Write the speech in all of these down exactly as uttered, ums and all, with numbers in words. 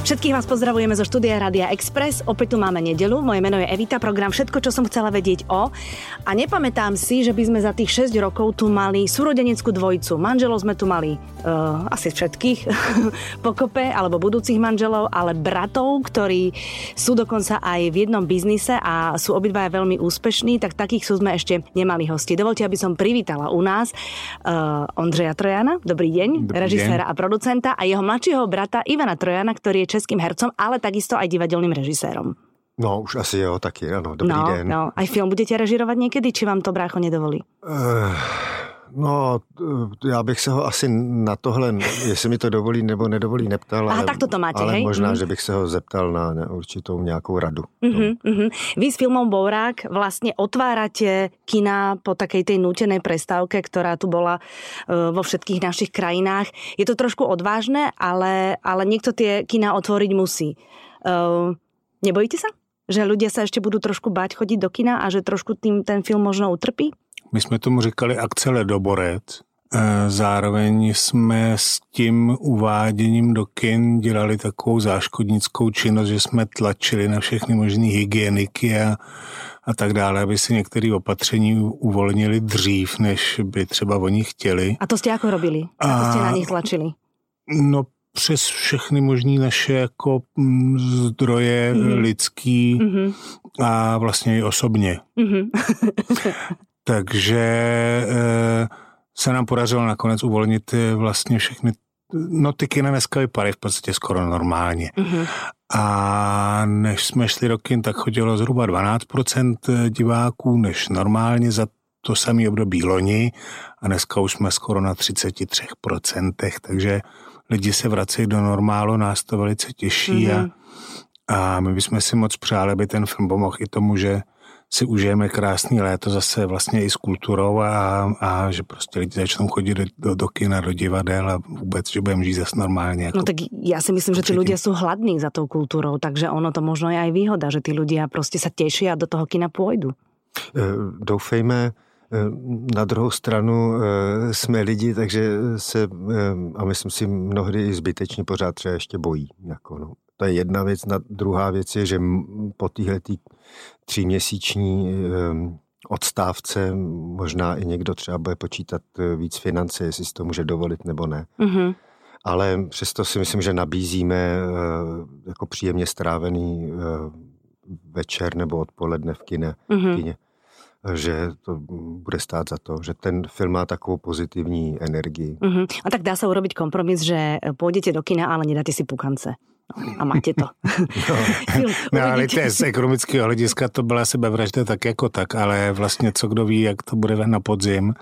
Všetkých vás pozdravujeme zo štúdia Rádia Express. Opäť tu máme nedeľu. Moje meno je Evita, program Všetko, čo som chcela vedieť o. A nepamätám si, že by sme za tých šesť rokov tu mali súrodeneckú dvojicu. Manželov sme tu mali uh, asi všetkých pokope, alebo budúcich manželov, ale bratov, ktorí sú dokonca aj v jednom biznise a sú obidvaja veľmi úspešní, tak takých sú sme ešte nemali hosti. Dovolte, aby som privítala u nás uh, Ondreja Trojana, dobrý deň, dobrý režiséra deň. A producenta, a jeho mladšieho brata Ivana Trojana, ktorý je českým hercom, ale takisto aj divadelným režisérom. No, už asi je o taký, áno, dobrý no, deň. No, aj film budete režirovať niekedy, či vám to brácho nedovolí? Uh, no, já bych se ho asi na tohle, jestli mi to dovolí nebo nedovolí, neptal. Aha, ale, tak toto máte, ale hej? Možná, mm. že bych se ho zeptal na, na určitou nějakou radu. Uh-huh, uh-huh. Vy s filmom Bourák vlastne otvárate kina po takej tej nútenej prestávke, ktorá tu bola uh, vo všetkých našich krajinách. Je to trošku odvážne, ale, ale niekto tie kina otvoriť musí. Uh, nebojíte sa, že ľudia sa ešte budú trošku báť chodiť do kina a že trošku tým ten film možno utrpí? My jsme tomu říkali akce Ledoborec. Zároveň jsme s tím uváděním do kin dělali takovou záškodnickou činnost, že jsme tlačili na všechny možné hygieniky a, a tak dále, aby si některé opatření uvolnili dřív, než by třeba oni chtěli. A to jste jako robili? A to jste na nich tlačili? No, přes všechny možný naše jako zdroje mm-hmm. lidský mm-hmm. a vlastně i osobně. Mm-hmm. Takže e, se nám podařilo nakonec uvolnit vlastně všechny, no ty kina dneska vypadají v podstatě skoro normálně. Mm-hmm. A než jsme šli do kin, tak chodilo zhruba dvanásť percent diváků než normálně za to samé období loni a dneska už jsme skoro na tridsaťtri percent, takže lidi se vracejí do normálu, nás to velice těší mm-hmm. a, a my bychom si moc přáli, aby ten film pomohl i tomu, že si užijeme krásný léto zase vlastně i s kulturou a, a že prostě lidi začnou chodit do, do, do kina, do divadel a vůbec, že budeme žít zase normálně. Jako no tak já si myslím, že ty ľudia sú hladní za tou kulturou, takže ono to možno je aj výhoda, že ty ľudia prostě sa tešia a do toho kina pôjdu. Doufejme. Na druhou stranu jsme lidi, takže se, a myslím si, mnohdy i zbytečně pořád třeba ještě bojí. Jako no. To je jedna věc. Na druhá věc je, že po týhletý tříměsíční odstávce možná i někdo třeba bude počítat víc financí, jestli si to může dovolit nebo ne. Mm-hmm. Ale přesto si myslím, že nabízíme jako příjemně strávený večer nebo odpoledne v kine. Mm-hmm. V kině. Že to bude stáť za to, že ten film má takovou pozitívnu energii. Uh-huh. A tak dá sa urobiť kompromis, že pôjdete do kina, ale nedáte si pukance. A máte to. No, no ale to je z ekonomického hlediska, to byla sebevražda tak jako tak, ale vlastně co kdo ví, jak to bude na podzim,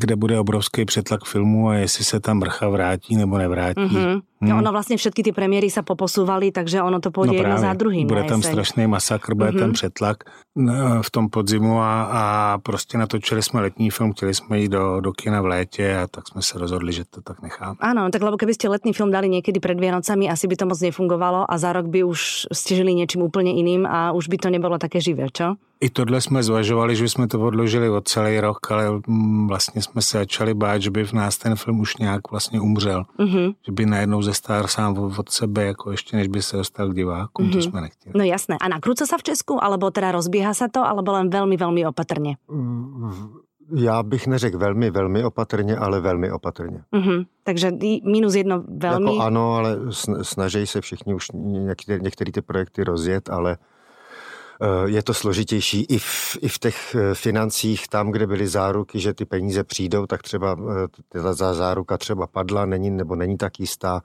kde bude obrovský přetlak filmu a jestli se tam vrcha vrátí nebo nevrátí. Mm-hmm. Hmm. No ono vlastně všetky ty premiéry se poposúvali, takže ono to pôjde no jedno za druhým. Bude tam strašný masakr, bude mm-hmm. tam přetlak v tom podzimu a, a prostě natočili jsme letní film, chtěli jsme jít do, do kina v létě a tak jsme se rozhodli, že to tak necháme. Ano, tak lebo keby ste letný film dali niekedy pred Vianocami, asi by to moc nefungovalo a za rok by už ste žili niečím úplne iným a už by to nebolo také živé, čo? I tohle jsme zvažovali, že jsme to odložili o celý rok, ale vlastně jsme se začali bát, že by v nás ten film už nějak vlastně umřel. Mm-hmm. Že by najednou zestár sám od sebe, jako ještě než by se dostal k divákům, mm-hmm. to jsme nechtěli. No jasné. A nakrúca sa v Česku, alebo teda rozbíhá se to, alebo len velmi, velmi opatrně? Já bych neřekl velmi, velmi opatrně, ale velmi opatrně. Mm-hmm. Takže minus jedno velmi. Jako ano, ale snaží se všichni už některé ty projekty rozjet, ale je to složitější i v, i v těch financích, tam, kde byly záruky, že ty peníze přijdou, tak třeba ta záruka třeba padla, není, nebo není tak jistá.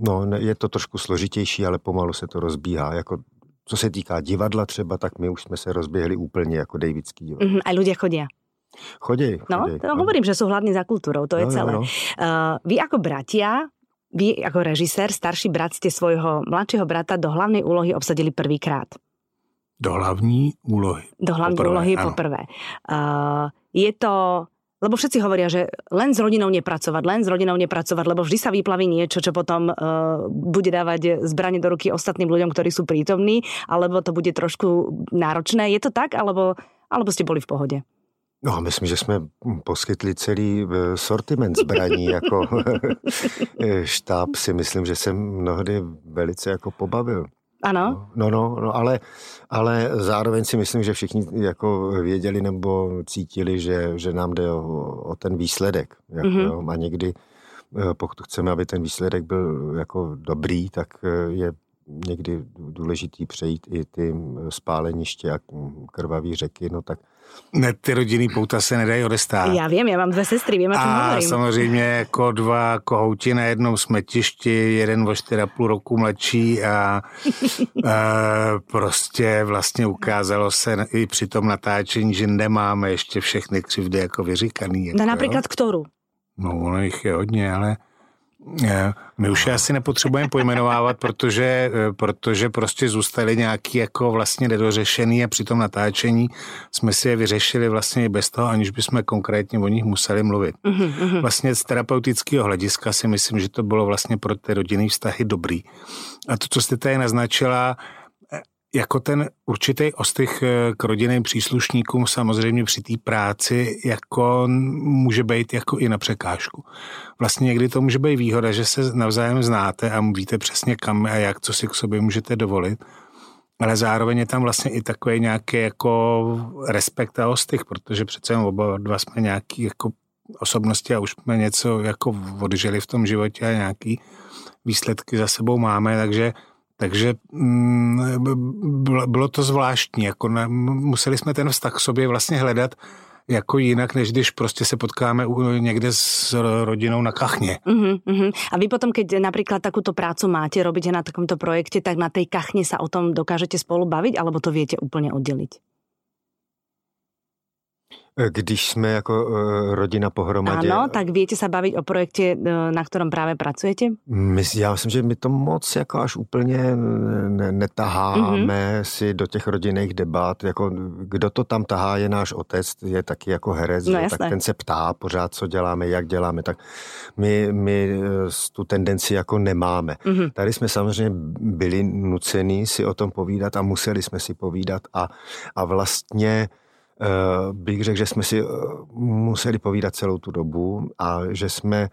No, je to trošku složitější, ale pomalu se to rozbíhá. Jako, co se týká divadla třeba, tak my už jsme se rozběhli úplně jako davidský divadlo. Mm-hmm, a ľudia chodia. Chodí. No, chodí, to hovorím, že sú hladní za kultúrou, to no, je celé. No, no. Uh, vy ako bratia... Vy ako režisér, starší brat, ste svojho mladšieho brata do hlavnej úlohy obsadili prvýkrát. Do hlavní úlohy. Do hlavní poprvé, úlohy áno. Poprvé. Uh, je to... Lebo všetci hovoria, že len s rodinou nepracovať, len s rodinou nepracovať, lebo vždy sa vyplaví niečo, čo potom e, bude dávať zbrane do ruky ostatným ľuďom, ktorí sú prítomní, alebo to bude trošku náročné. Je to tak, alebo, alebo ste boli v pohode? No a myslím, že jsme poskytli celý sortiment zbraní, jako štáb si myslím, že jsem mnohdy velice jako pobavil. Ano. No, no, no ale, ale zároveň si myslím, že všichni jako věděli nebo cítili, že, že nám jde o, o ten výsledek. Jako, mm-hmm. jo, a někdy, pokud chceme, aby ten výsledek byl jako dobrý, tak je někdy důležitý přejít i ty spáleniště a krvavý řeky, no tak ne, ty rodinný pouta se nedají odestát. Já vím, já mám dvě sestry, vím, o čem hovorím. A samozřejmě jako dva kohouti na jednom smetišti, jeden o čtyři a půl roku mladší a, a prostě vlastně ukázalo se i při tom natáčení, že nemáme ještě všechny křivdy jako vyříkaný. Jako, například kterou? No, ono jich je hodně, ale... My už asi nepotřebujeme pojmenovávat, protože, protože prostě zůstaly nějaký jako vlastně nedořešený a při tom natáčení jsme si je vyřešili vlastně i bez toho, aniž bychom konkrétně o nich museli mluvit. Mm-hmm. Vlastně z terapeutického hlediska si myslím, že to bylo vlastně pro ty rodinný vztahy dobrý. A to, co jste tady naznačila, jako ten určitý ostych k rodinným příslušníkům samozřejmě při té práci jako může být jako i na překážku. Vlastně někdy to může být výhoda, že se navzájem znáte a víte přesně kam a jak, co si k sobě můžete dovolit, ale zároveň je tam vlastně i takový nějaký jako respekt a ostych, protože přece oba dva jsme nějaký jako osobnosti a už jsme něco jako odžili v tom životě a nějaký výsledky za sebou máme, takže Takže bylo to zvláštní, jako museli jsme ten vztah k sobě vlastně hledat jako jinak, než když prostě se potkáme někde s rodinou na kachně. Uh-huh, uh-huh. A vy potom, keď napríklad takúto prácu máte, robíte na takomto projekte, tak na tej kachni sa o tom dokážete spolu baviť, alebo to viete úplne oddeliť? Když jsme jako rodina pohromadě. Ano, tak víte se bavit o projektě, na kterém právě pracujete? Já myslím, že my to moc jako až úplně netaháme mm-hmm. si do těch rodinných debat. Jako, kdo to tam tahá, je náš otec, je taky jako herec, no, tak ten se ptá pořád, co děláme, jak děláme. Tak my, my tu tendenci jako nemáme. Mm-hmm. Tady jsme samozřejmě byli nuceni si o tom povídat a museli jsme si povídat a, a vlastně bych řekl, že jsme si museli povídat celou tu dobu a že jsme,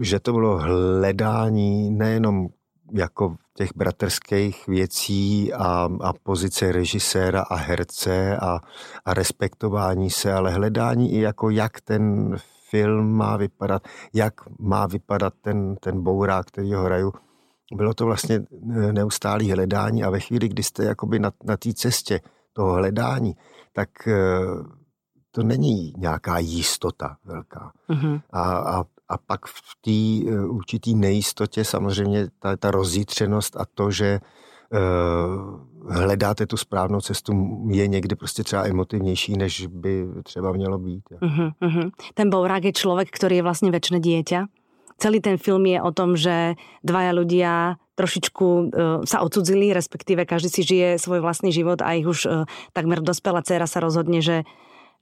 že to bylo hledání nejenom jako těch bratrských věcí a, a pozice režiséra a herce a, a respektování se, ale hledání i jako jak ten film má vypadat, jak má vypadat ten, ten Bourák, který ho hraju. Bylo to vlastně neustálý hledání a ve chvíli, kdy jste jakoby na, na té cestě toho hledání, tak to není nějaká jistota velká. Mm-hmm. A, a, a pak v té určité nejistotě samozřejmě ta, ta rozjitřenost a to, že uh, hledáte tu správnou cestu, je někdy prostě třeba emotivnější, než by třeba mělo být. Mm-hmm. Ten Bourák je člověk, který je vlastně večné dieťa. Celý ten film je o tom, že dvaja ľudia trošičku uh, sa odcudzili, respektíve každý si žije svoj vlastný život a ich už uh, takmer dospelá dcéra sa rozhodne, že,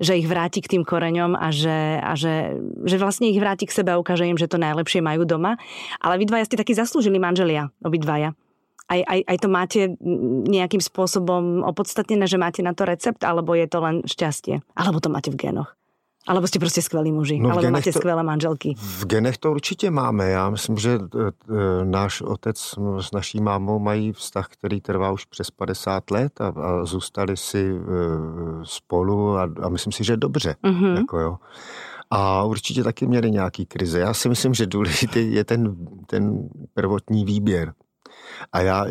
že ich vráti k tým koreňom a, že, a že, že vlastne ich vráti k sebe a ukáže im, že to najlepšie majú doma. Ale vy dvaja ste takí zaslúžili manželia, obidvaja. Aj, aj, aj to máte nejakým spôsobom opodstatnené, že máte na to recept, alebo je to len šťastie? Alebo to máte v génoch? Alebo ste proste skvelí muži, no, alebo máte to, skvelé manželky. V genech to určitě máme. Já myslím, že e, náš otec s naší mámou mají vztah, který trvá už přes padesát let a, a zůstali si e, spolu a, a myslím si, že dobře. Mm-hmm. Jako jo. A určitě taky měli nějaký krize. Já si myslím, že důležitý je ten, ten prvotní výběr. A já,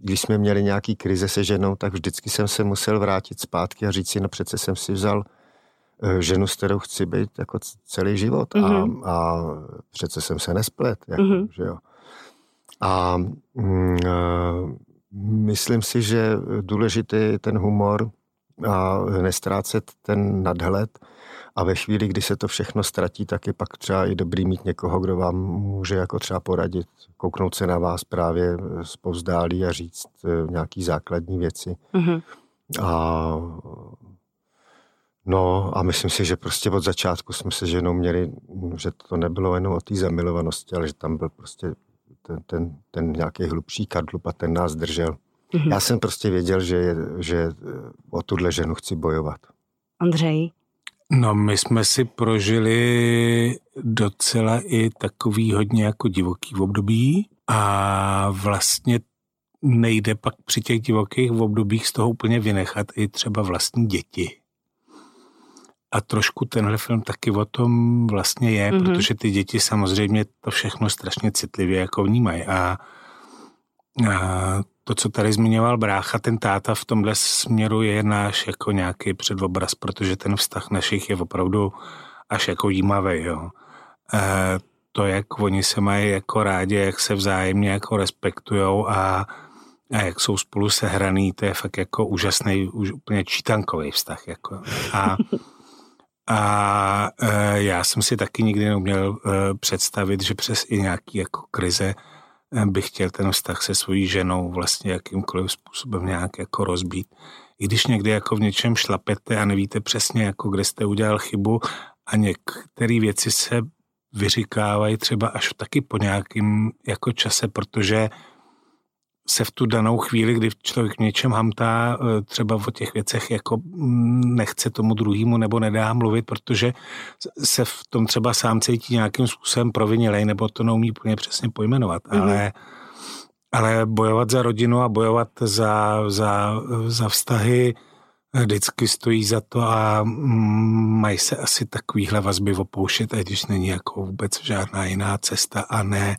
když jsme měli nějaký krize se ženou, tak vždycky jsem se musel vrátit zpátky a říct si, no přece jsem si vzal ženu, s kterou chci být jako celý život a, mm-hmm. a přece jsem se nesplet. Jako, mm-hmm. že jo. A mm, myslím si, že důležitý je ten humor a nestrácet ten nadhled a ve chvíli, kdy se to všechno ztratí, tak je pak třeba i dobrý mít někoho, kdo vám může jako třeba poradit, kouknout se na vás právě zpovzdálí a říct nějaký základní věci. Mm-hmm. A No a myslím si, že prostě od začátku jsme se ženou měli, že to nebylo jenom o té zamilovanosti, ale že tam byl prostě ten, ten, ten nějaký hlubší kadlub a ten nás držel. Mm-hmm. Já jsem prostě věděl, že, že o tuhle ženu chci bojovat. Ondřej, No, my jsme si prožili docela i takový hodně jako divoký období a vlastně nejde pak při těch divokých obdobích z toho úplně vynechat i třeba vlastní děti. A trošku tenhle film taky o tom vlastně je, mm-hmm. protože ty děti samozřejmě to všechno strašně citlivě jako vnímají. A, a to, co tady zmiňoval brácha, ten táta v tomhle směru je náš jako nějaký předobraz, protože ten vztah našich je opravdu až jako jímavej, jo. E, to, jak oni se mají jako rádi, jak se vzájemně jako respektujou a, a jak jsou spolu sehraný, to je fakt jako úžasný, už úplně čítankový vztah, jako. A A e, já jsem si taky nikdy neuměl e, představit, že přes i nějaký jako krize e, bych chtěl ten vztah se svojí ženou vlastně jakýmkoliv způsobem nějak jako rozbít. I když někdy jako v něčem šlapete a nevíte přesně, jako kde jste udělal chybu a některé věci se vyříkávají třeba až taky po nějakým jako čase, protože se v tu danou chvíli, kdy člověk v něčem hamtá, třeba o těch věcech jako nechce tomu druhému nebo nedá mluvit, protože se v tom třeba sám cítí nějakým způsobem provinilej, nebo to neumí úplně přesně pojmenovat. Mm-hmm. Ale, ale bojovat za rodinu a bojovat za, za, za vztahy vždycky stojí za to a mají se asi takovýhle vazby opouštět, a když není jako vůbec žádná jiná cesta a ne...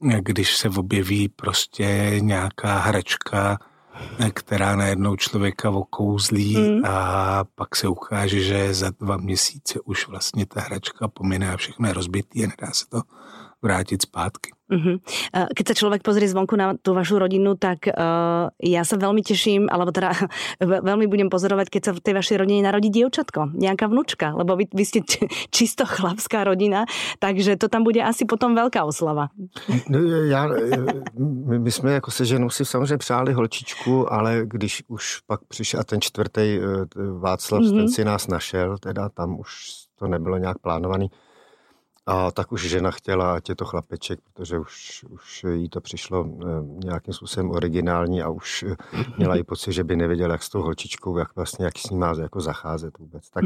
když se objeví prostě nějaká hračka, která najednou člověka okouzlí mm. a pak se ukáže, že za dva měsíce už vlastně ta hračka pomine a všechno je rozbitý a nedá se to vrátiť zpátky. Uh-huh. Keď sa človek pozrie zvonku na tú vašu rodinu, tak uh, ja sa veľmi teším, alebo teda veľmi budem pozorovať, keď sa v tej vašej rodine narodí dievčatko, nejaká vnúčka, lebo vy, vy ste čisto chlapská rodina, takže to tam bude asi potom veľká oslava. No, ja, my, my sme ako se ženou si samozrejme přáli holčičku, ale když už pak prišiel ten čtvrtej Václav, uh-huh. ten si nás našel, teda tam už to nebylo nejak plánovaný. A tak už žena chtěla, ať je to chlapeček, protože už, už jí to přišlo nějakým způsobem originální a už měla i pocit, že by nevěděla, jak s tou holčičkou, jak vlastně, jak s ní má jako zacházet vůbec. Tak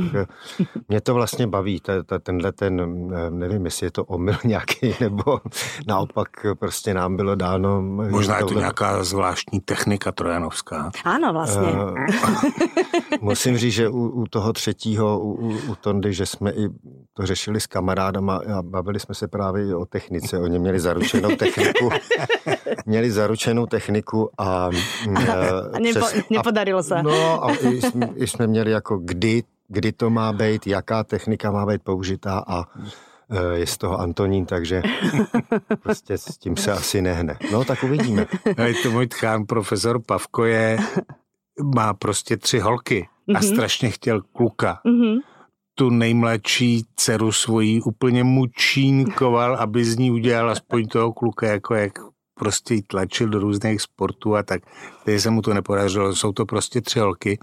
mě to vlastně baví, tenhle ten, nevím, jestli je to omyl nějaký, nebo naopak prostě nám bylo dáno... Možná je to nějaká zvláštní technika trojanovská. Ano, vlastně. Musím říct, že u, u toho třetího, u, u Tondy, že jsme i to řešili s kamarádama a bavili jsme se právě o technice. Oni měli zaručenou techniku. Měli zaručenou techniku a... a nepo, přes, nepodarilo se. No a i jsme, i jsme měli jako kdy, kdy to má být, jaká technika má být použitá a je z toho Antonín, takže prostě s tím se asi nehne. No tak uvidíme. Hej, to můj tchán, profesor Pavko je, má prostě tři holky a mm-hmm. strašně chtěl kluka. Mm-hmm. Tu nejmladší dceru svojí úplně mučínkoval, aby z ní udělal aspoň toho kluka, jako jak prostě jí tlačil do různých sportů a tak. Teď se mu to nepodařilo, jsou to prostě tři holky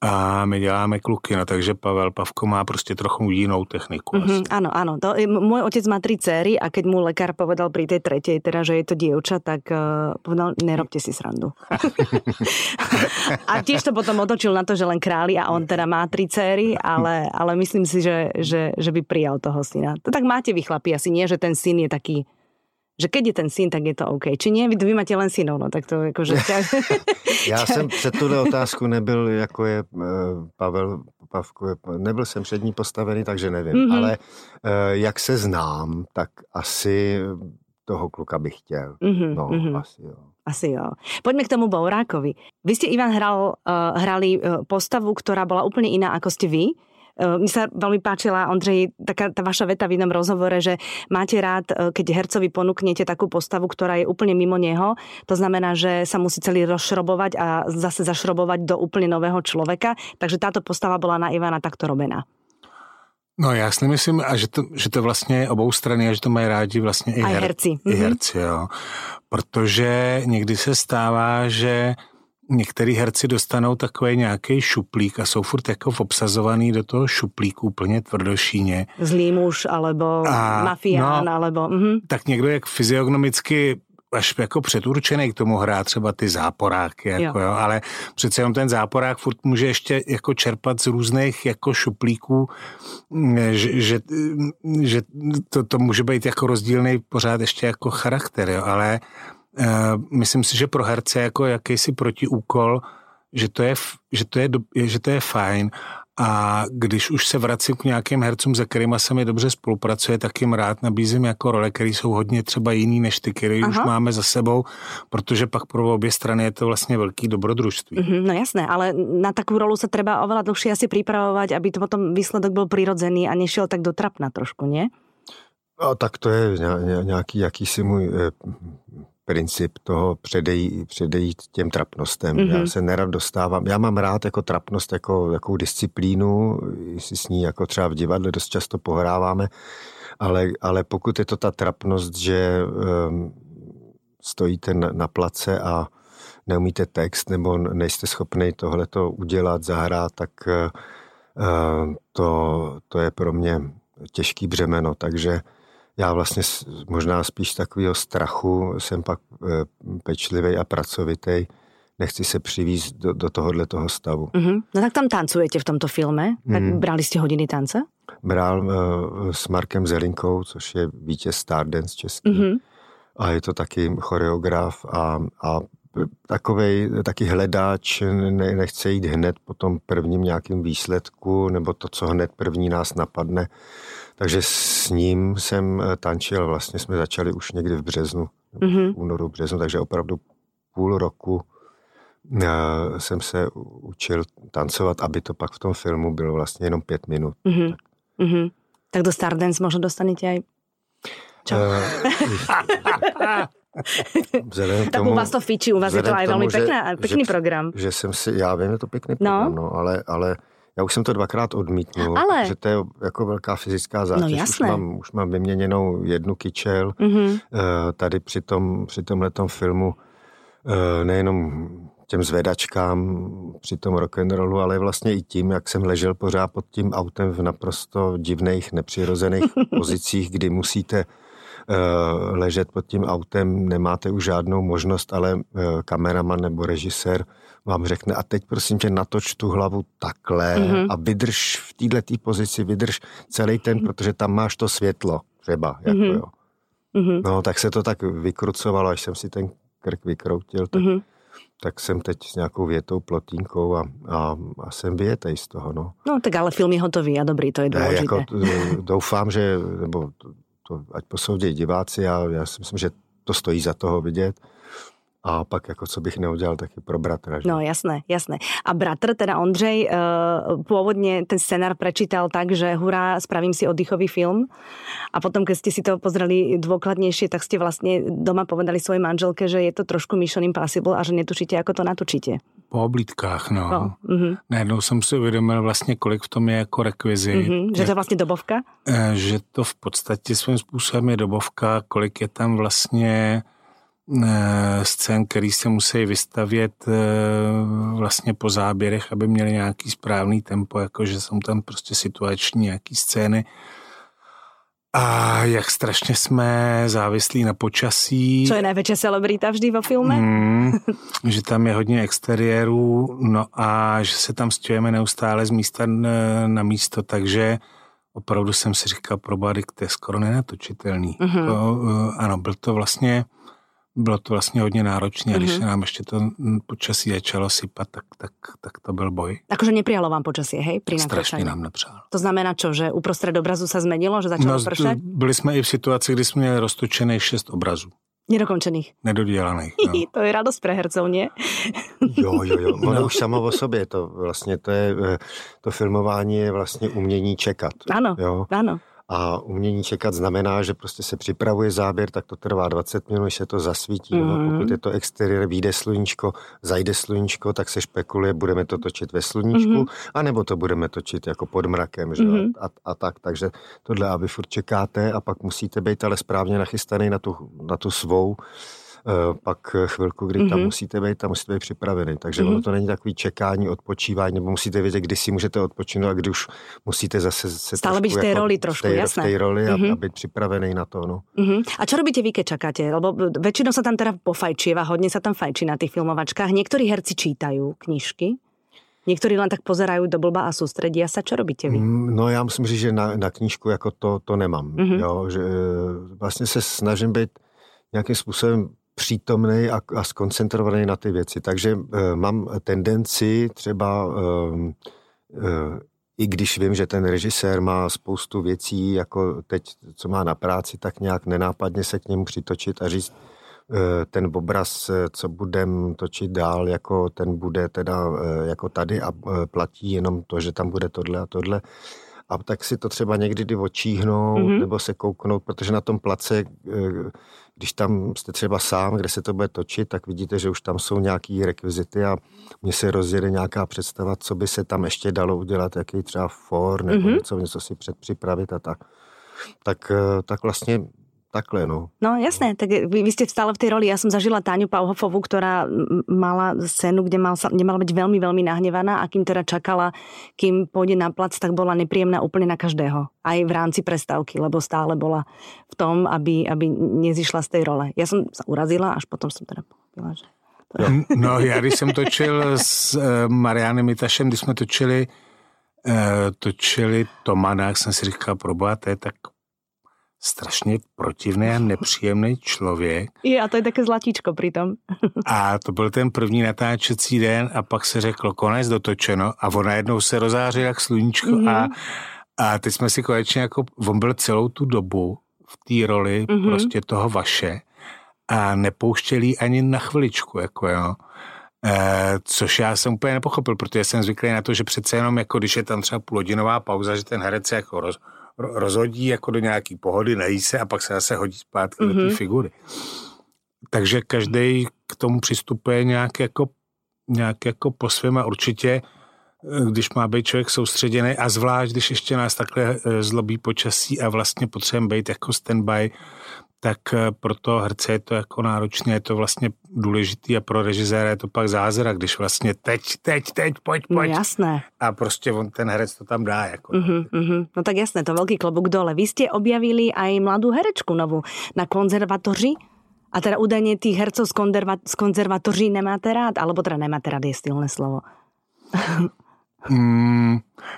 a my děláme kluky, no takže Pavel Pavko má prostě trochu jinou techniku. Mm-hmm, áno, áno. To, môj otec má tri dcery a keď mu lekár povedal pri tej tretej, teda, že je to dievča, tak uh, povedal, nerobte si srandu. A tiež to potom otočil na to, že len králi a on teda má tri dcery, ale, ale myslím si, že, že, že by prijal toho syna. To tak máte vy chlapi, asi nie, že ten syn je taký, že keď je ten syn, tak je to OK. Či nie? Vy, vy máte len synov, no tak to akože... Ja som před túhle otázku nebyl, ako je Pavel Pavko, nebyl som před ní postavený, takže nevím. Mm-hmm. Ale jak se znám, tak asi toho kluka bych chtěl. Mm-hmm, no, mm-hmm. asi jo. Asi jo. Poďme k tomu Bourákovi. Vy ste, Ivan, hral, hrali postavu, ktorá bola úplne iná, ako ste vy. Mne sa veľmi páčila, Ondrej, taká tá vaša veta v jednom rozhovore, že máte rád, keď hercovi ponúknete takú postavu, ktorá je úplne mimo neho. To znamená, že sa musí celý rozšrobovať a zase zašrobovať do úplne nového človeka. Takže táto postava bola na Ivana takto robená. No ja si myslím, a že, to, že to vlastne obou strany, a že to mají rádi vlastne i, her, herci. i herci. Jo. Protože někdy se stává, že... Některý herci dostanou takový nějaký šuplík a jsou furt jako obsazovaný do toho šuplíku úplně tvrdošíně. Zlý muž, alebo a, mafián, no, alebo... Mhm. Tak někdo jak fyziognomicky až jako předurčený k tomu hrát třeba ty záporáky, jako, jo. Jo, ale přece jenom ten záporák furt může ještě jako čerpat z různých jako šuplíků, že, že, že to, to může být jako rozdílný pořád ještě jako charakter, jo, ale uh, myslím si, že pro herce jako jakýsi protiúkol, že to je, že to je, že to je fajn. A když už se vracím k nějakým hercům, se kterýma se mi dobře spolupracuje, tak jim rád nabízím jako role, které jsou hodně třeba jiný než ty, které už máme za sebou, protože pak pro obě strany je to vlastně velký dobrodružství. Mm-hmm, no jasné, ale na takovou rolu se třeba oveľa dlhšie asi pripravovať, aby to potom výsledok byl prirodzený a nešiel tak do trapna trošku, nie? No, tak to je nějaký jakýsi můj eh, princip toho předej, předejít těm trapnostem. Mm-hmm. Já se nerad dostávám. Já mám rád jako trapnost, jako, jako disciplínu, si s ní jako třeba v divadle dost často pohráváme, ale, ale pokud je to ta trapnost, že um, stojíte na, na place a neumíte text nebo nejste schopný tohleto udělat, zahrát, tak uh, to, to je pro mě těžký břemeno, takže já vlastně možná spíš takového strachu jsem pak pečlivý a pracovitý. Nechci se přivízt do, do tohohle toho stavu. Mm-hmm. No tak tam tancujete v tomto filme. Tak mm. brali jste hodiny tance? Brál uh, s Markem Zelinkou, což je vítěz Stardance český. Mm-hmm. A je to taky choreograf a, a takovej, taky hledáč, ne, nechce jít hned po tom prvním nějakým výsledku, nebo to, co hned první nás napadne. Takže s ním jsem tančil, vlastně jsme začali už někdy v březnu, mm-hmm. v únoru, březnu, takže opravdu půl roku uh, jsem se učil tancovat, aby to pak v tom filmu bylo vlastně jenom pět minut. Mm-hmm. Tak. Mm-hmm. Tak do Stardance možno dostanete aj... Čo? Uh, Vzhledem tak tomu, u vás to fičí, u vás je to aj velmi pekná, pekný že, program. Že jsem si, já vím, je to pěkný program, no. No, ale, ale já už jsem to dvakrát odmítnul, ale... protože to je jako velká fyzická zátěž. No, už, mám, už mám vyměněnou jednu kyčel. Mm-hmm. Tady při, tom, při tomhletom filmu nejenom těm zvedačkám při tom rock'n'rollu, ale vlastně i tím, jak jsem ležel pořád pod tím autem v naprosto divných, nepřirozených pozicích, kdy musíte ležet pod tím autem, nemáte už žádnou možnost, ale kameraman nebo režisér vám řekne a teď prosím tě natoč tu hlavu takhle mm-hmm. a vydrž v této pozici, vydrž celý ten, protože tam máš to světlo třeba. Jako mm-hmm. jo. No tak se to tak vykrucovalo, až jsem si ten krk vykroutil, tak, mm-hmm. tak jsem teď s nějakou větou, plotínkou a, a, a jsem vyjetej z toho. No. No tak ale film je hotový a dobrý, to je důležité. Jako, doufám, že... Nebo, to, ať posoudějí diváci, já, já si myslím, že to stojí za toho vidět. A pak, jako co bych neudělal, tak i pro bratra. Že? No jasné, jasné. A bratr, teda Ondřej, původně ten scénar prečítal tak, že hurá, spravím si oddychový film. A potom, keď ste si to pozreli dôkladnejšie, tak ste vlastne doma povedali svojej manželke, že je to trošku Mission Impossible a že netušíte, ako to natočíte. Po oblídkách, no. no uh-huh. Najednou jsem si uvědomil vlastně, kolik v tom je jako rekvizit. Uh-huh. Že to je vlastně dobovka? Že to v podstatě svým způsobem je dobovka, kolik je tam vlastně scén, který se musí vystavět vlastně po záběrech, aby měli nějaký správný tempo, jakože jsou tam prostě situační nějaký scény. A jak strašně jsme závislí na počasí. Co je největší celebrita vždy vo filme? Mm, že tam je hodně exteriérů, no a že se tam stěhujeme neustále z místa na místo, takže opravdu jsem si říkal, probády, to je skoro nenatočitelný. Mm-hmm. To, ano, byl to vlastně... Bylo to vlastně hodně náročné, a když se nám ještě to počasí začalo sypat, tak, tak, tak to byl boj. Takže nepřijalo vám počasí, hej? Pri strašně nám nepřijalo. To znamená čo, že uprostřed obrazu se změnilo, že začalo no, pršet? Byli jsme i v situaci, kdy jsme měli roztočených šest obrazů. Nedokončených. Nedodělaných. No. To je radost pro hercov, nie? Jo, jo, jo. Ono no. už samo o sobě to vlastně, to je, to filmování je vlastně umění čekat. Ano, jo? Ano. A umění čekat znamená, že prostě se připravuje záběr, tak to trvá dvacet minut, než se to zasvítí. Mm. No, pokud je to exteriér, vyjde sluníčko, zajde sluníčko, tak se špekuluje, budeme to točit ve sluníčku, mm. anebo to budeme točit jako pod mrakem. Že? Mm. A, a tak, takže tohle, a vy furt čekáte a pak musíte být ale správně nachystaný na tu, na tu svou pak chvilku, kdy mm-hmm. tam musíte být, tam musíte být připravený. Takže mm-hmm. ono to není takový čekání, odpočívání, nebo musíte vědět, kdy si můžete odpočinout a kdy už musíte zase se stále byť v tej roli trošku, tej, jasné. V tej roli mm-hmm. a, a byť připravený na to, no. Mm-hmm. A čo robíte vy, keď čakáte? Lebo väčšinou sa tam teda pofajčieva, hodne sa tam fajčí na tých filmovačkách. Niektorí herci čítajú knižky. Niektorí len tak pozerajú do blba a sústredia sa. Čo robíte vy? No ja musím říct, že na, na knížku jako to, to nemám. Mm-hmm. Jo, že vlastně se snažím být nějakým způsobem přítomnej a, a skoncentrovaný na ty věci. Takže e, mám tendenci třeba, e, e, i když vím, že ten režisér má spoustu věcí, jako teď, co má na práci, tak nějak nenápadně se k němu přitočit a říct, ten obraz, co budem točit dál, jako ten bude teda jako tady a platí jenom to, že tam bude tohle a tohle. A tak si to třeba někdy očíhnout mm-hmm. nebo se kouknout, protože na tom place, když tam jste třeba sám, kde se to bude točit, tak vidíte, že už tam jsou nějaký rekvizity a mně se rozjede nějaká představa, co by se tam ještě dalo udělat, jaký třeba for nebo mm-hmm. něco, něco si předpřipravit a tak. Tak, tak vlastně takhle, no. No jasné, tak vy, vy ste stále v tej roli. Ja som zažila Táňu Pauhofovú, ktorá mala scénu, kde mal sa, nemala byť veľmi, veľmi nahnevaná a kým teda čakala, kým pôjde na plac, tak bola nepríjemná úplne na každého. Aj v rámci prestávky, lebo stále bola v tom, aby, aby nezišla z tej role. Ja som sa urazila, až potom som teda pochopila, že... No ja, když som točil s Mariánem Mitašem, když sme točili, točili Tomana, jak som si říkal, proboha, to je tak... strašně protivný a nepříjemný člověk. Je, a to je také zlatíčko přitom. A to byl ten první natáčecí den a pak se řeklo konec, dotočeno a ona jednou se rozářila jak sluníčko mm-hmm. a, a teď jsme si konečně jako, on byl celou tu dobu v té roli mm-hmm. prostě toho vaše a nepouštělí ani na chviličku, jako jo. E, což já jsem úplně nepochopil, protože jsem zvyklý na to, že přece jenom jako když je tam třeba půlhodinová pauza, že ten herec se jako roz... rozhodí jako do nějaký pohody, nají se a pak se zase hodí zpátky mm-hmm. do té figury. Takže každý k tomu přistupuje nějak jako, nějak jako po svém a určitě, když má být člověk soustředěný a zvlášť, když ještě nás takhle zlobí počasí a vlastně potřebujeme být jako standby, tak pro toho herce je to jako náročné, je to vlastně důležitý a pro režiséra je to pak zázrak, když vlastně teď, teď, teď, pojď, pojď. No jasné. A prostě on, ten herec to tam dá. Jako. Uh-huh, uh-huh. No tak jasné, to velký klobuk dole. Vy jste objavili aj mladou herečku novou na konzervatoři a teda údajně tých hercov z, konzerva- z konzervatoří nemáte rád, alebo teda nemáte rád je silné slovo. mm,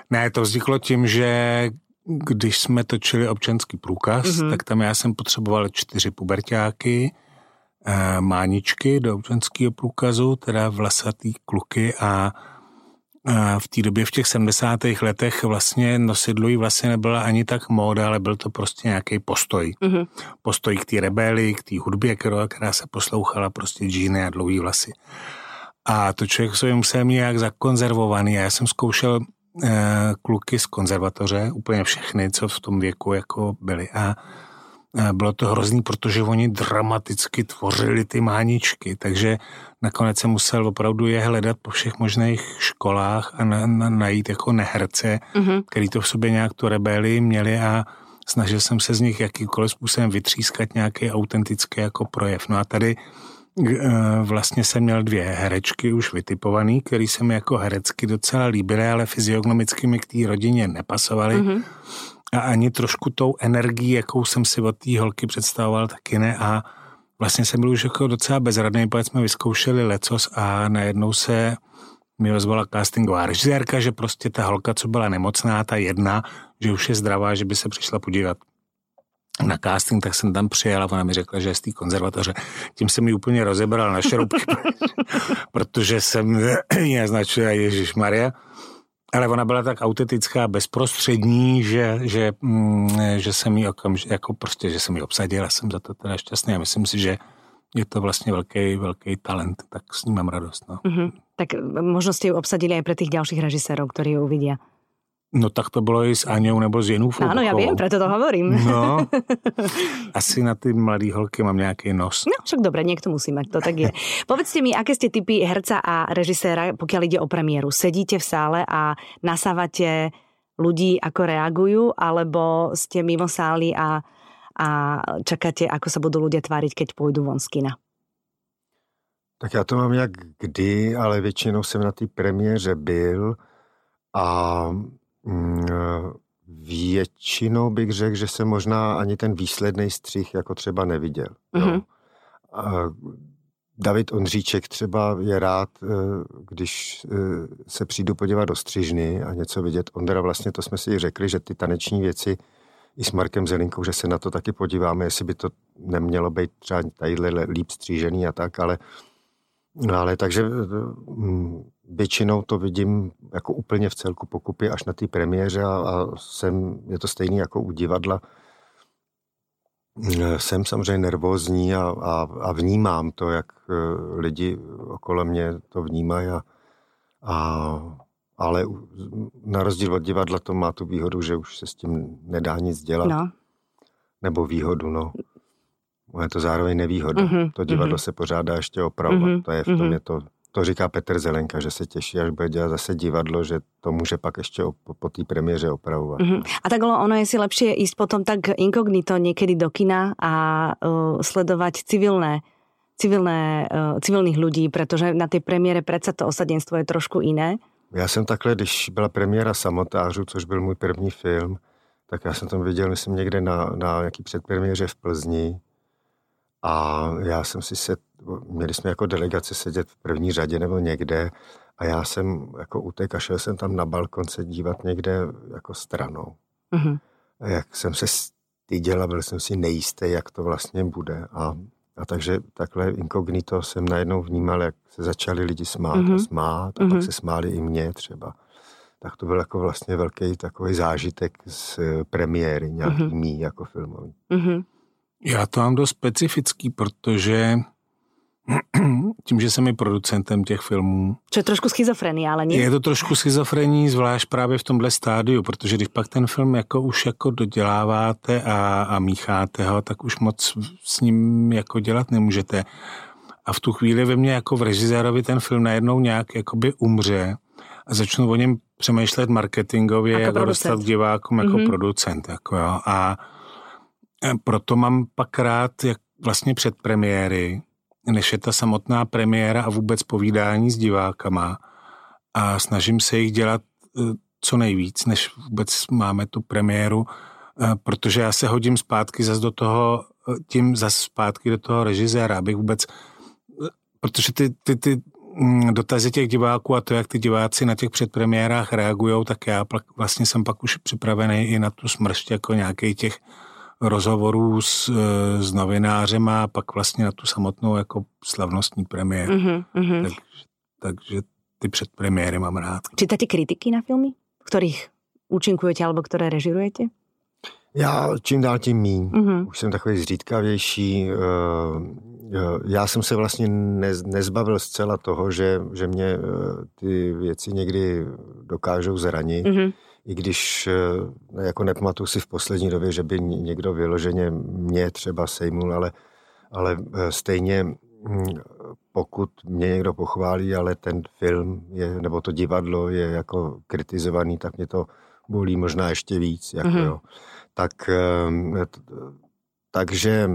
ne, to vzniklo tím, že když jsme točili Občanský průkaz, mm-hmm. tak tam já jsem potřeboval čtyři puberťáky, e, máničky do Občanského průkazu, teda vlasatý kluky a, a v té době v těch sedmdesátých letech vlastně nosit dlouhý vlasy nebyla ani tak móda, ale byl to prostě nějaký postoj. Mm-hmm. Postoj k té rebelii, k té hudbě, která se poslouchala, prostě džíny a dlouhý vlasy. A to člověk se musel mít nějak zakonzervovaný a já jsem zkoušel kluky z konzervatoře, úplně všechny, co v tom věku jako byli. A bylo to hrozný, protože oni dramaticky tvořili ty máničky, takže nakonec jsem musel opravdu je hledat po všech možných školách a na, na, najít jako neherce, mm-hmm. který to v sobě nějak tu rebelii měli a snažil jsem se z nich jakýmkoliv způsobem vytřískat nějaký autentický jako projev. No a tady vlastně jsem měl dvě herečky už vytipovaný, který se mi jako herecky docela líbily, ale fyziognomicky mi k té rodině nepasovaly. Mm-hmm. A ani trošku tou energií, jakou jsem si od té holky představoval, taky ne. A vlastně jsem byl už jako docela bezradný, protože jsme vyzkoušeli lecos a najednou se mi ozvala castingová režisérka, že prostě ta holka, co byla nemocná, ta jedna, že už je zdravá, že by se přišla podívat na casting, tak jsem tam přijel a ona mi řekla, že je z té konzervatoře. Tím jsem ji úplně rozebral na šroubky, protože jsem ji označil ježišmarja. Ale ona byla tak autentická, bezprostřední, že, že, že jsem ji okamžitě, jako prostě, že jsem ji obsadil a jsem za to teda šťastný a myslím si, že je to vlastně velký, velký talent, tak s ním mám radost. No. Mm-hmm. Tak možno ste ju obsadili aj pre tých ďalších režisérov, ktorí ju uvidia. No tak to bylo i s Aňou nebo s Jenúfou. Áno, ja viem, preto to hovorím. No, asi na ty mladý holky mám nejaký nos. No, však dobre, niekto musí mať, to tak je. Povedzte mi, aké ste typy herca a režiséra, pokiaľ ide o premiéru? Sedíte v sále a nasávate ľudí, ako reagujú, alebo ste mimo sály a, a čakáte, ako sa budú ľudia tváriť, keď pôjdu von z kina? Tak já to mám jak kdy, ale většinou jsem na té premiéře byl a mm, většinou bych řekl, že jsem možná ani ten výsledný střih jako třeba neviděl. Mm-hmm. No. David Ondříček třeba je rád, když se přijdu podívat do střižny a něco vidět. Ondra, vlastně to jsme si řekli, že ty taneční věci i s Markem Zelinkou, že se na to taky podíváme, jestli by to nemělo být třeba tadyhle líp střížený a tak, ale, no ale takže většinou to vidím jako úplně v celku pokupy až na té premiéře a, a jsem, je to stejný jako u divadla. Jsem samozřejmě nervózní a, a, a vnímám to, jak lidi okolo mě to vnímají, a, a, ale na rozdíl od divadla to má tu výhodu, že už se s tím nedá nic dělat. No. Nebo výhodu, no. Je to zároveň nevýhoda. Mm-hmm. To divadlo mm-hmm. se pořádá ještě opravovat. Mm-hmm. To je v tom, mm-hmm. je to, to říká Petr Zelenka, že se těší, až bude dělat zase divadlo, že to může pak ještě po, po té premiéře opravovat. Mm-hmm. A takhle ono je si lepšie ísť potom tak inkognito niekedy do kina a uh, sledovať civilné, civilné, uh, civilných ľudí, pretože na tej premiére predsa to osadenstvo je trošku iné. Já jsem takhle, když byla premiéra Samotářů, což byl můj první film, tak já jsem to viděl, myslím, někde na, na nějaký předpremiéře v Plzni. A já jsem si se, měli jsme jako delegace sedět v první řadě nebo někde a já jsem jako utek a šel jsem tam na balkon se dívat někde jako stranou. Mm-hmm. A jak jsem se styděl a byl jsem si nejistý, jak to vlastně bude. A, a takže takhle inkognito jsem najednou vnímal, jak se začali lidi smát mm-hmm. a smát a mm-hmm. pak se smáli i mě třeba. Tak to byl jako vlastně velký takový zážitek z premiéry nějaký mm-hmm. mý jako filmový. Mm-hmm. Já to mám dost specifický, protože tím, že jsem i producentem těch filmů... Čo je trošku schizofrenie, ale nie? Je to trošku schizofrenie, zvlášť právě v tomhle stádiu, protože když pak ten film jako už jako doděláváte a, a mícháte ho, tak už moc s ním jako dělat nemůžete. A v tu chvíli ve mně jako v režisérovi ten film najednou nějak jakoby umře a začnu o něm přemýšlet marketingově, jako, jako dostat divákům jako mm-hmm. producent. Jako jo, a proto mám pak rád, jak vlastně před premiéry, než je ta samotná premiéra a vůbec povídání s divákama a snažím se jich dělat co nejvíc, než vůbec máme tu premiéru, protože já se hodím zpátky zas do toho, tím zas zpátky do toho režiséra, abych vůbec, protože ty, ty, ty dotazy těch diváků a to, jak ty diváci na těch předpremiérách reagujou, tak já vlastně jsem pak už připravený i na tu smršť jako nějakých těch rozhovorů s, s novinářem a pak vlastně na tu samotnou jako slavnostní premiéru. Uh-huh, uh-huh. Tak, takže ty předpremiéry mám rád. Čítate kritiky na filmy, v ktorých účinkujete alebo ktoré režirujete? Já čím dál tím míň. Uh-huh. Už jsem takový zřídkavější. Já jsem se vlastně nezbavil zcela toho, že, že mě ty věci někdy dokážou zranit. Uh-huh. I když jako nepamatuju si v poslední době, že by někdo vyloženě mě třeba sejmul, ale, ale stejně pokud mě někdo pochválí, ale ten film je, nebo to divadlo je jako kritizovaný, tak mě to bolí možná ještě víc. Jako, mm-hmm. jo. Tak, takže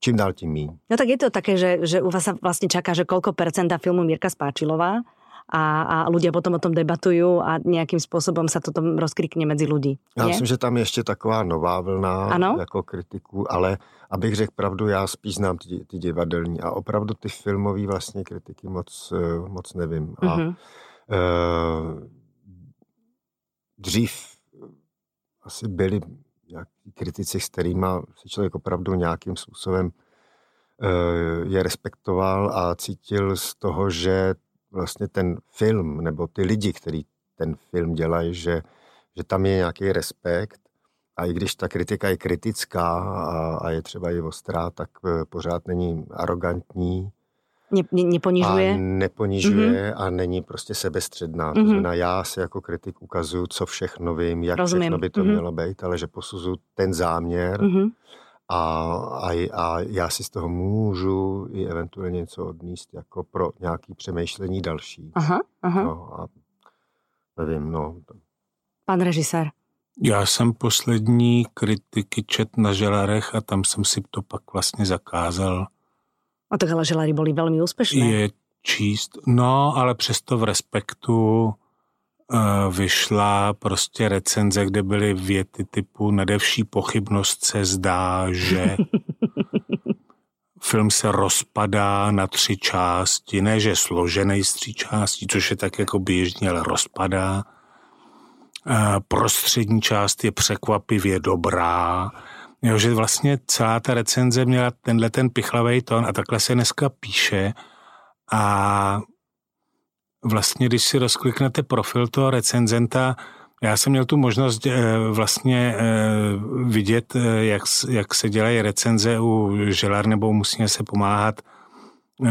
čím dál tím míň. No tak je to také, že, že u vás sa vlastně čaká, že koľko percenta filmu Mirka Spáčilová? A, a ľudia potom o tom debatujú a nejakým spôsobom sa to tam rozkrikne medzi ľudí. Ja myslím, že tam je ešte taková nová vlna jako kritiku, ale abych řekl pravdu, já spíš znám ty, ty divadelní a opravdu ty filmové vlastně kritiky moc, moc nevím. A, mm-hmm. e, dřív asi byli nějaký kritici, s kterýma se člověk opravdu nějakým způsobem e, je respektoval a cítil z toho, že vlastně ten film, nebo ty lidi, kteří ten film dělají, že, že tam je nějaký respekt a i když ta kritika je kritická a, a je třeba i ostrá, tak pořád není arrogantní. Ne, ne, neponižuje. A neponižuje mm-hmm. a není prostě sebestředná. Mm-hmm. To znamená, já se jako kritik ukazuju, co všechno vím, jak Rozumím. Všechno by to mm-hmm. mělo být, ale že posuzuju ten záměr mm-hmm. A, a, a já si z toho můžu i eventuálně něco odníst jako pro nějaké přemýšlení další. Aha, aha. No, a nevím, no. Pan režisér. Já jsem poslední kritiky čet na Želarech a tam jsem si to pak vlastně zakázal A tak ale želary boli velmi úspěšné. Je číst, no, ale přesto v Respektu e, vyšla prostě recenze, kde byly věty typu nadevší pochybnost se zdá, že film se rozpadá na tři části, ne, že je složený z tří částí, což je tak jako běžně, ale rozpadá. E, prostřední část je překvapivě dobrá. Jo, že vlastně celá ta recenze měla tenhle ten pichlavej tón a takhle se dneska píše a vlastně, když si rozkliknete profil toho recenzenta, já jsem měl tu možnost vlastně vidět, jak, jak se dělají recenze u želár nebo musíme se pomáhat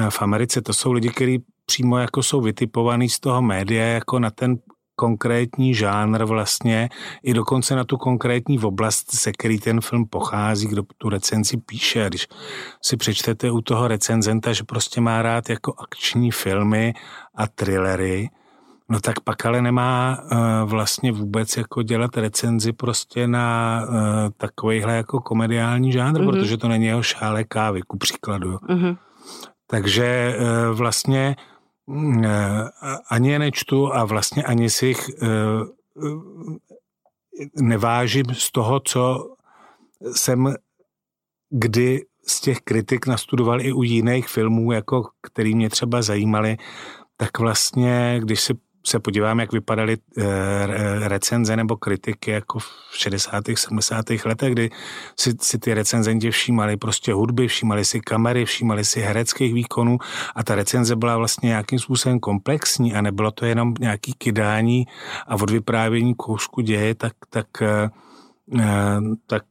v Americe. To jsou lidi, kteří přímo jako jsou vytipovaný z toho média jako na ten konkrétní žánr vlastně, i dokonce na tu konkrétní oblast, se který ten film pochází, kdo tu recenzi píše. A když si přečtete u toho recenzenta, že prostě má rád jako akční filmy a thrillery, no tak pak ale nemá uh, vlastně vůbec jako dělat recenzi prostě na uh, takovejhle jako komediální žánr, mm-hmm. protože to není jeho šále kávy, ku příkladu. Mm-hmm. Takže uh, vlastně ani je nečtu a vlastně ani si jich nevážím z toho, co jsem kdy z těch kritik nastudoval i u jiných filmů, jako který mě třeba zajímaly, tak vlastně, když si se podívám, jak vypadaly recenze nebo kritiky jako v šedesátých, sedmdesátých letech, kdy si, si ty recenzenti všímali prostě hudby, všímali si kamery, všímali si hereckých výkonů a ta recenze byla vlastně nějakým způsobem komplexní a nebylo to jenom nějaký kydání a odvyprávění kousku děje, tak, tak, tak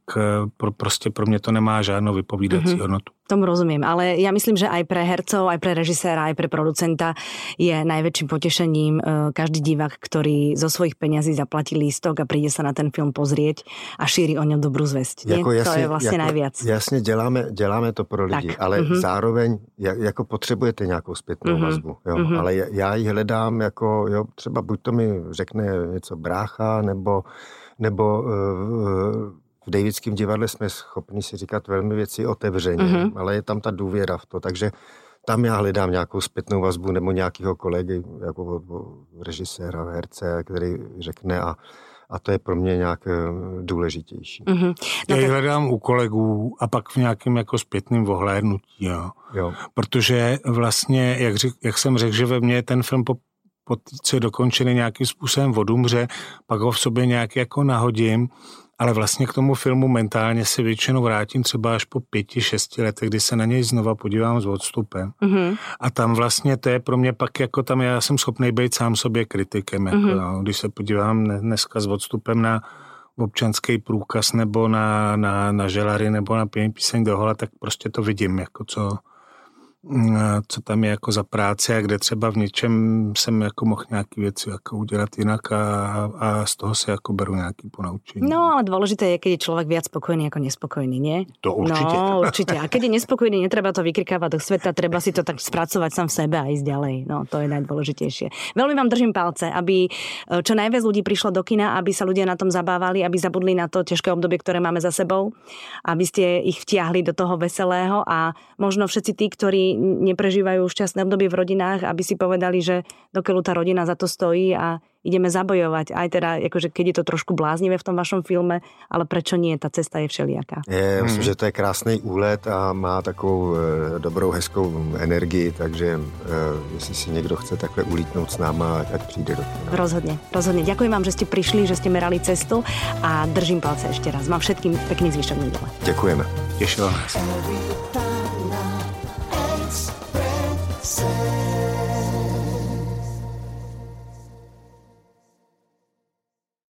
pro, prostě pro mě to nemá žádnou vypovídací mm-hmm. hodnotu. Tomu rozumiem, ale ja myslím, že aj pre hercov, aj pre režiséra, aj pre producenta je najväčším potešením každý divák, ktorý zo svojich peňazí zaplatí lístok a príde sa na ten film pozrieť a šíri o ňom dobrú zväzť. Jako jasne, to je vlastne jako, najviac. Jasne, deláme, deláme to pro lidi, tak, ale uh-huh. zároveň jako potřebujete nějakou zpětnou uh-huh. vazbu. Jo? Uh-huh. Ale já ji hledám jako, jo, třeba buď to mi řekne něco brácha, nebo, nebo uh, v Davidském divadle jsme schopni si říkat velmi věci otevřeně, mm-hmm. ale je tam ta důvěra v to, takže tam já hledám nějakou zpětnou vazbu nebo nějakého kolegy, jako režiséra, herce, který řekne a, a to je pro mě nějak důležitější. Mm-hmm. Já ji hledám u kolegů a pak v nějakém jako zpětným ohlédnutí, jo. Jo. Protože vlastně, jak, řek, jak jsem řekl, že ve mně je ten film po, po co je dokončený nějakým způsobem odumře, pak ho v sobě nějak jako nahodím, ale vlastně k tomu filmu mentálně se většinou vrátím třeba až po pěti, šesti letech, kdy se na něj znova podívám s odstupem. Mm-hmm. A tam vlastně to je pro mě pak, jako tam já jsem schopnej být sám sobě kritikem. Jako, mm-hmm. no, když se podívám dneska s odstupem na Občanský průkaz nebo na, na, na Želary nebo na Píseň do hola, tak prostě to vidím, jako co, co tam je jako za práce a kde třeba v něčem jsem jako mohl nějaké věci jako udělat jinak a, a z toho se jako beru nějaké ponaučení. No, ale dôležité je, keď je človek viac spokojný ako nespokojný, nie? To určite. No, určite. A keď je nespokojný, netreba to vykrikávať do sveta, treba si to tak spracovať sám v sebe a ísť ďalej. No, to je najdôležitejšie. Veľmi vám držím palce, aby čo najviac ľudí prišlo do kina, aby sa ľudia na tom zabávali, aby zabudli na to ťažké obdobie, ktoré máme za sebou, aby ste ich vtiahli do toho veselého a možno všetci tí, ktorí neprežívajú šťastné obdobie v rodinách, aby si povedali, že dokiaľ tá rodina za to stojí a ideme zabojovať. Aj teda, akože keď je to trošku bláznivé v tom vašom filme, ale prečo nie? Tá cesta je všelijaká. Je, myslím, že to je krásný úlet a má takovou e, dobrou, hezkou energii, takže e, jestli si niekto chce takhle ulítnout s náma, tak príde do toho. Rozhodne, rozhodne. Ďakujem vám, že ste prišli, že ste merali cestu a držím palce ešte raz. Vám všetkým pekný zvyšok nedele. Ďakujeme. Tešilo nás.